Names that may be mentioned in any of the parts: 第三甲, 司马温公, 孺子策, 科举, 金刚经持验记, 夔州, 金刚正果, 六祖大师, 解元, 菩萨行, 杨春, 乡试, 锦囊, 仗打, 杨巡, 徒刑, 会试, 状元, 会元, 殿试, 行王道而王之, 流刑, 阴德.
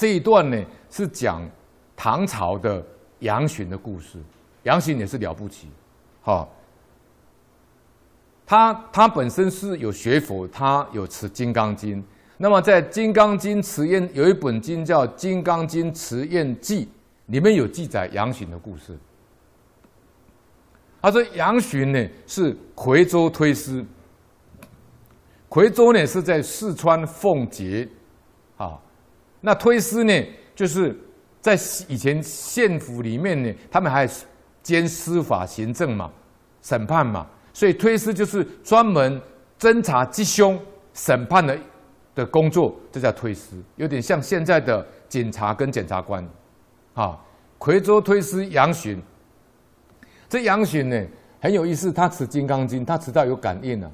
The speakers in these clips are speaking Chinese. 这一段呢是讲唐朝的杨巡的故事。杨巡也是了不起，好、哦，他本身是有学佛，他有持《金刚经》。那么在《金刚经持验》有一本经叫《金刚经持验记》，里面有记载杨巡的故事。 他说：“杨巡呢是夔州推司，夔州呢是在四川奉节，啊，那推司呢就是在以前县府里面呢，他们还兼司法、行政嘛，审判嘛，所以推司就是专门侦查缉凶、审判的工作，这叫推司，有点像现在的警察跟检察官，啊，夔州推司杨巡。” 这杨巡呢很有意思，他持《金刚经》，他持到有感应啊。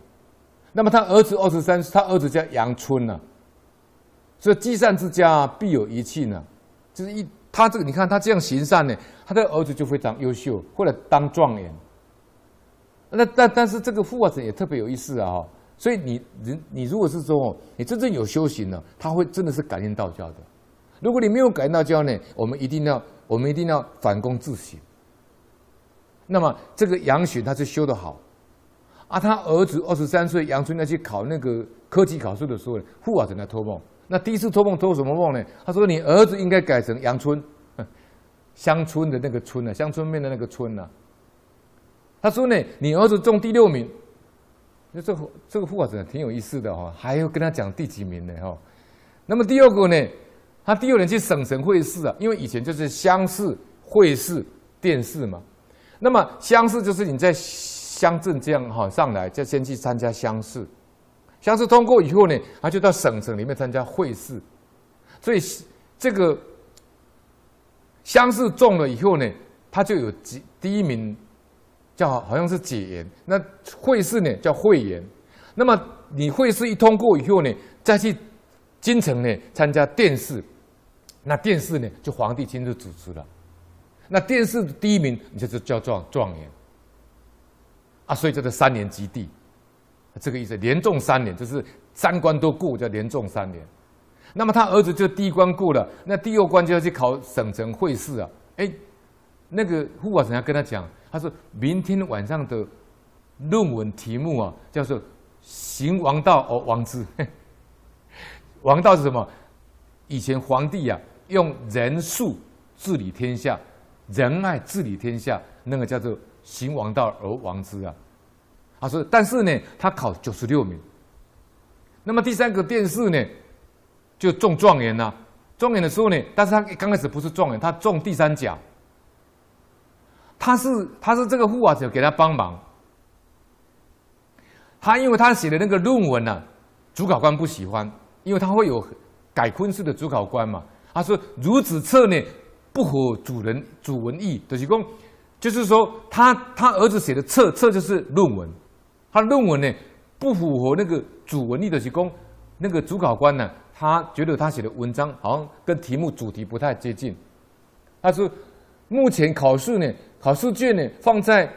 那么他儿子23，他儿子叫杨春啊。所以积善之家必有余庆呢，就是他这个你看他这样行善呢，他的儿子就非常优秀，后来当状元。但是这个护法神也特别有意思啊、哦，所以你如果是说哦，你真正有修行呢，他会真的是感应道教的。如果你没有感应道教呢，我们一定要反躬自省。 那么这个杨巡他是修得好，啊，他儿子23岁杨春要去考那个科举考试的时候，护法神来托梦。那第一次托梦托什么梦呢？他说你儿子应该改成杨春，乡村的那个村啊，乡村面的那个村啊。他说呢，你儿子中第6名，那这个护法神挺有意思的哈、哦，还要跟他讲第几名呢哈、哦。那么第二个呢，他第2年去省城会试啊，因为以前就是乡试、会试、殿试嘛。 那么乡试就是你在乡镇这样哈上来，就先去参加乡试，乡试通过以后呢，他就到省城里面参加会试，所以这个乡试中了以后呢，他就有第1名叫好像是解元，那会试呢叫会元，那么你会试一通过以后呢，再去京城呢参加殿试，那殿试呢就皇帝亲自主持了。 那殿试第1名，你就是叫状元，啊，所以叫做3年及第，这个意思，连中3年，就是3关都过，叫连中3年。那么他儿子就第1关过了，那第2关就要去考省城会试啊。哎，那个护法神要跟他讲，他说明天晚上的论文题目啊，叫做行王道而王之。王道是什么？以前皇帝啊，用仁术治理天下。 仁爱治理天下，那个叫做行王道而王之啊。他说，但是呢，他考96名。那么第3个殿试呢，就中状元了、啊。状元的时候呢，但是他刚开始不是状元，他中第3甲。他是这个护法神给他帮忙。他因为他写的那个论文呢、啊，主考官不喜欢，因为他会有改坤式的主考官嘛。他说孺子策呢。 不合主文意，就是讲，就是说他儿子写的册就是论文，他论文呢不符合那个主文意，就是讲那个主考官呢，他觉得他写的文章好像跟题目主题不太接近。他说，目前考试卷呢放在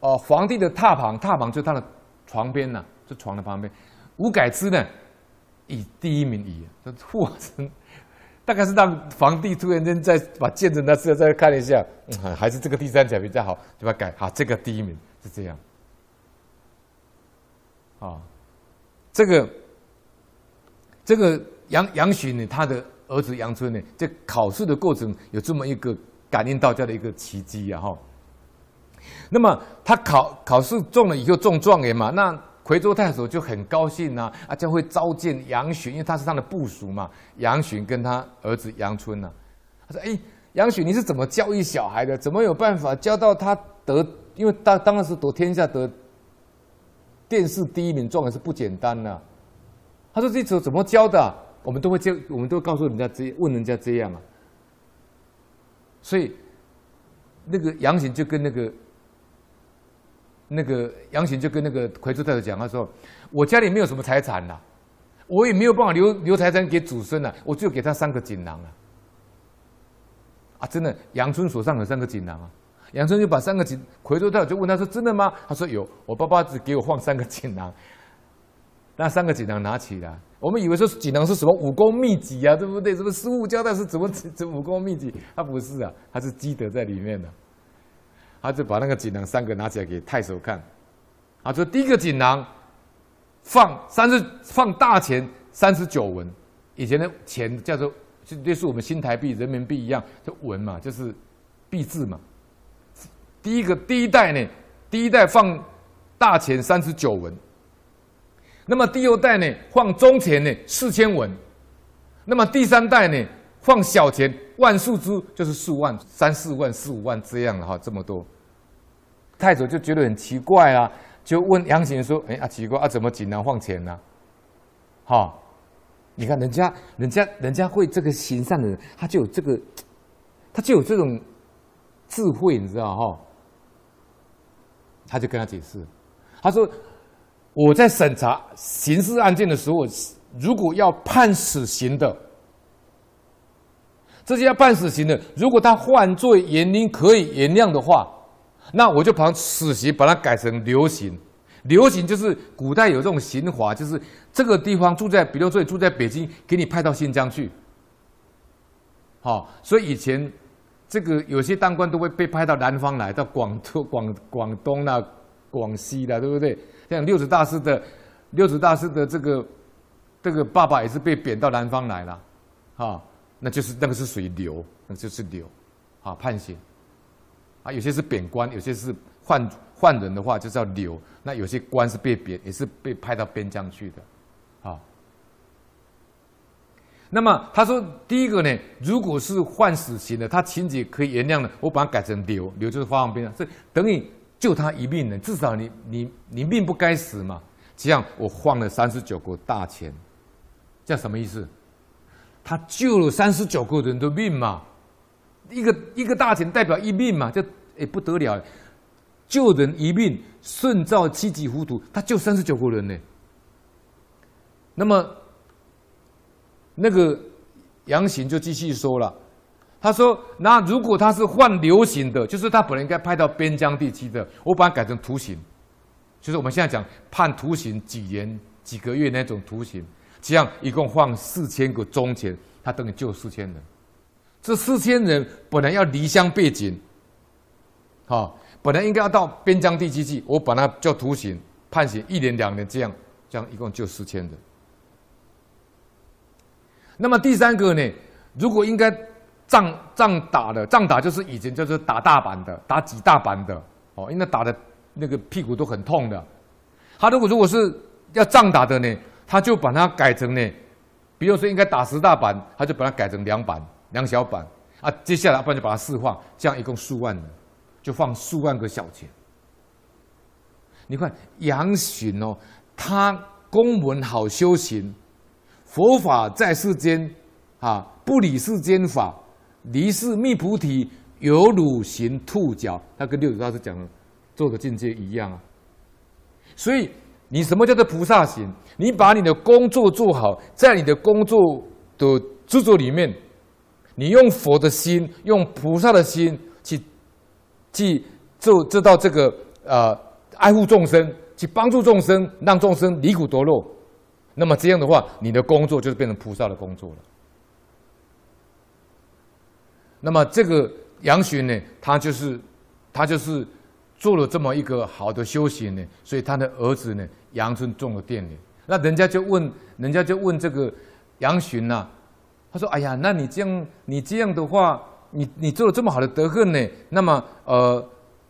皇帝的榻旁，榻旁就是他的床边呐，就床的旁边。吴改之呢以第1名矣，这护法神。 大概是让皇帝突然间再把剑指他身上再看一下、嗯，还是这个第3甲比较好，对吧？改好这个第1名是这样，啊，这个杨巡呢，他的儿子杨春呢，在考试的过程有这么一个感应道家的一个奇迹啊哈。那么他考试中了以后中状元嘛，那。 夔州太守就很高兴呐、啊，将会召见杨巡，因为他是他的部属嘛。杨巡跟他儿子杨春呐、啊，他说：“哎，杨巡，你是怎么教育小孩的？怎么有办法教到他得？因为当然是夺天下得殿试第1名状元是不简单呐、啊。”他说：“这次怎么教的、啊？我们都会告诉人家问人家这样啊。”所以，那个杨巡就跟那个杨巡就跟那个夔州太守讲，他说：“我家里没有什么财产啦、啊，我也没有办法留财产给祖孙啦、啊，我就给他3个锦囊啊。”啊，真的，杨春手上有3个锦囊啊。杨春就把3个锦，夔州太守就问他说：“真的吗？”他说：“有，我爸爸只给我放3个锦囊。”那3个锦囊拿起来，我们以为这锦囊是什么武功秘籍啊，对不对？什么师父交代是怎么武功秘籍？它不是啊，它是积德在里面的、啊。他就把那个锦囊三个拿起来给太守看，他说：第一个锦囊放大钱39文，以前的钱叫做就类似我们新台币、人民币一样，就文嘛，就是币制嘛。第一代呢，第一代放大钱39文，那么第二代呢放中钱呢4000文，那么第三代呢放小钱万数支，就是4万、3、4万、4、5万这样了哈，这么多。太守就觉得很奇怪啊，就问杨行说：“哎啊，奇怪啊，怎么锦囊放钱呢、啊？哈、哦，你看人家会这个行善的人，他就有这种智慧，你知道哈、哦？他就跟他解释，他说：我在审查刑事案件的时候，如果要判死刑的。”这些要判死刑的，如果他犯罪原因可以原谅的话，那我就把死刑把它改成流刑。流刑就是古代有这种刑罚，就是这个地方住在，比如说住在北京，给你派到新疆去。好、哦，所以以前这个有些当官都会被派到南方来，到广东啦、广西啦，对不对？像六祖大师的这个爸爸也是被贬到南方来了，啊、哦。那就是那个是属于流，那就是流，啊判刑，啊有些是贬官，有些是换人的话就叫流，那有些官是被贬，也是被派到边疆去的，啊。那么他说第一个呢，如果是换死刑的，他情节可以原谅的，我把它改成流，流就是发放边疆，这等于救他一命呢，至少你命不该死嘛。这样我放了39个大钱，这样什么意思？他救了39个人的命嘛，一个大钱代表一命嘛，这也不得了，救人一命胜造七级浮屠，他救39个人呢。那么那个杨行就继续说了，他说：那如果他是换流刑的，就是他本来应该派到边疆地区的，我把它改成徒刑，就是我们现在讲判徒刑几年几个月那种徒刑。这样一共放4000个中钱，他等于救4000人。这4000人本来要离乡背井，好、哦，本来应该要到边疆地区去，我把它叫徒刑，判刑1年2年，这样一共救4000人。那么第三个呢，如果应该仗打就是以前就是打大板的，打几大板的，哦，因为打的那个屁股都很痛的。他如果是要仗打的呢？他就把它改成呢，比如说应该打10大板，他就把它改成2板、2小板啊。接下来，不然就把它释放，这样一共数万人，就放数万个小钱。你看杨巡哦，他公文好修行，佛法在世间啊，不理世间法，离世觅菩提，有乳行兔角。他跟六祖大师讲的做的境界一样啊，所以。你什么叫做菩萨行？你把你的工作做好，在你的工作的制作里面，你用佛的心，用菩萨的心去做到这个爱护众生，去帮助众生，让众生离苦得乐。那么这样的话，你的工作就是变成菩萨的工作了。那么这个杨巡呢，他就是做了这么一个好的修行呢，所以他的儿子呢杨春中了殿了。那人家就问这个杨巡呐、啊，他说：“哎呀，那你这样的话，你做了这么好的德行呢，那么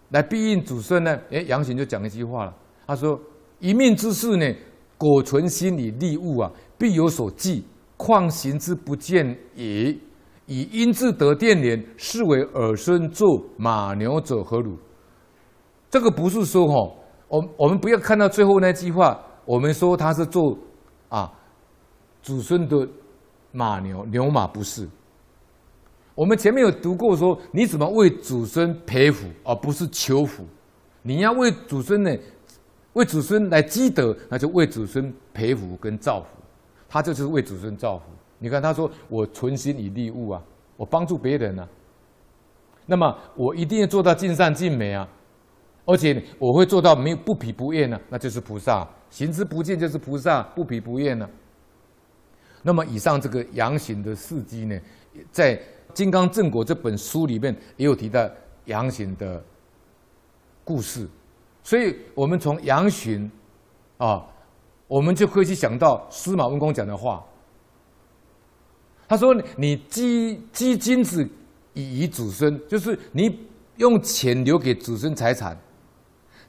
来庇荫祖孙呢？”哎，杨巡就讲一句话了，他说：“一命之事呢，果存心以利物啊，必有所寄，况行之不见也？以因自得电连，是为尔孙做马牛者何如？”这个不是说哦，我们不要看到最后那句话，我们说他是做啊祖孙的马牛马，不是。我们前面有读过说，你怎么为祖孙培福，而不是求福？你要为祖孙呢，为祖孙来积德，那就为祖孙培福跟造福。他这就是为祖孙造福。你看他说：“我存心以利物啊，我帮助别人啊，那么我一定要做到尽善尽美啊。”而且我会做到没有不疲不厌呢、啊，那就是菩萨行之不尽，就是菩萨不疲不厌呢、啊。那么以上这个羊行的事迹呢，在《金刚正果》这本书里面也有提到羊行的故事，所以我们从羊行啊，我们就会去想到司马温公讲的话。他说：“你积金子以遗子孙，就是你用钱留给子孙财产。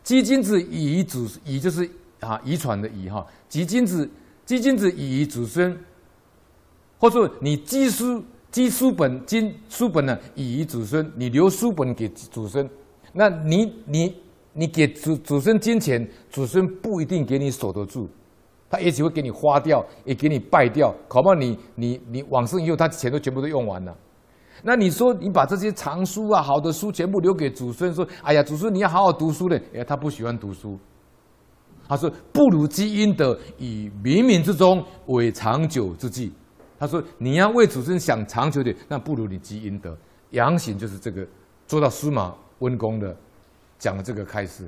积金子以遗子，遗就是啊遗传的遗哈。积金子以遗子孙，或者说你积书本呢以遗子孙，你留书本给子孙。那你给子孙金钱，子孙不一定给你守得住。”他也许会给你花掉，也给你败掉，恐怕你往生以后，他钱都全部都用完了。那你说你把这些藏书啊、好的书全部留给祖孙，说：“哎呀，祖孙你要好好读书嘞。”哎，他不喜欢读书。他说：“不如积阴德，以冥冥之中为长久之计。”他说：“你要为祖孙想长久点，那不如你积阴德。”羊行就是这个，做到司马温公的讲的这个开始。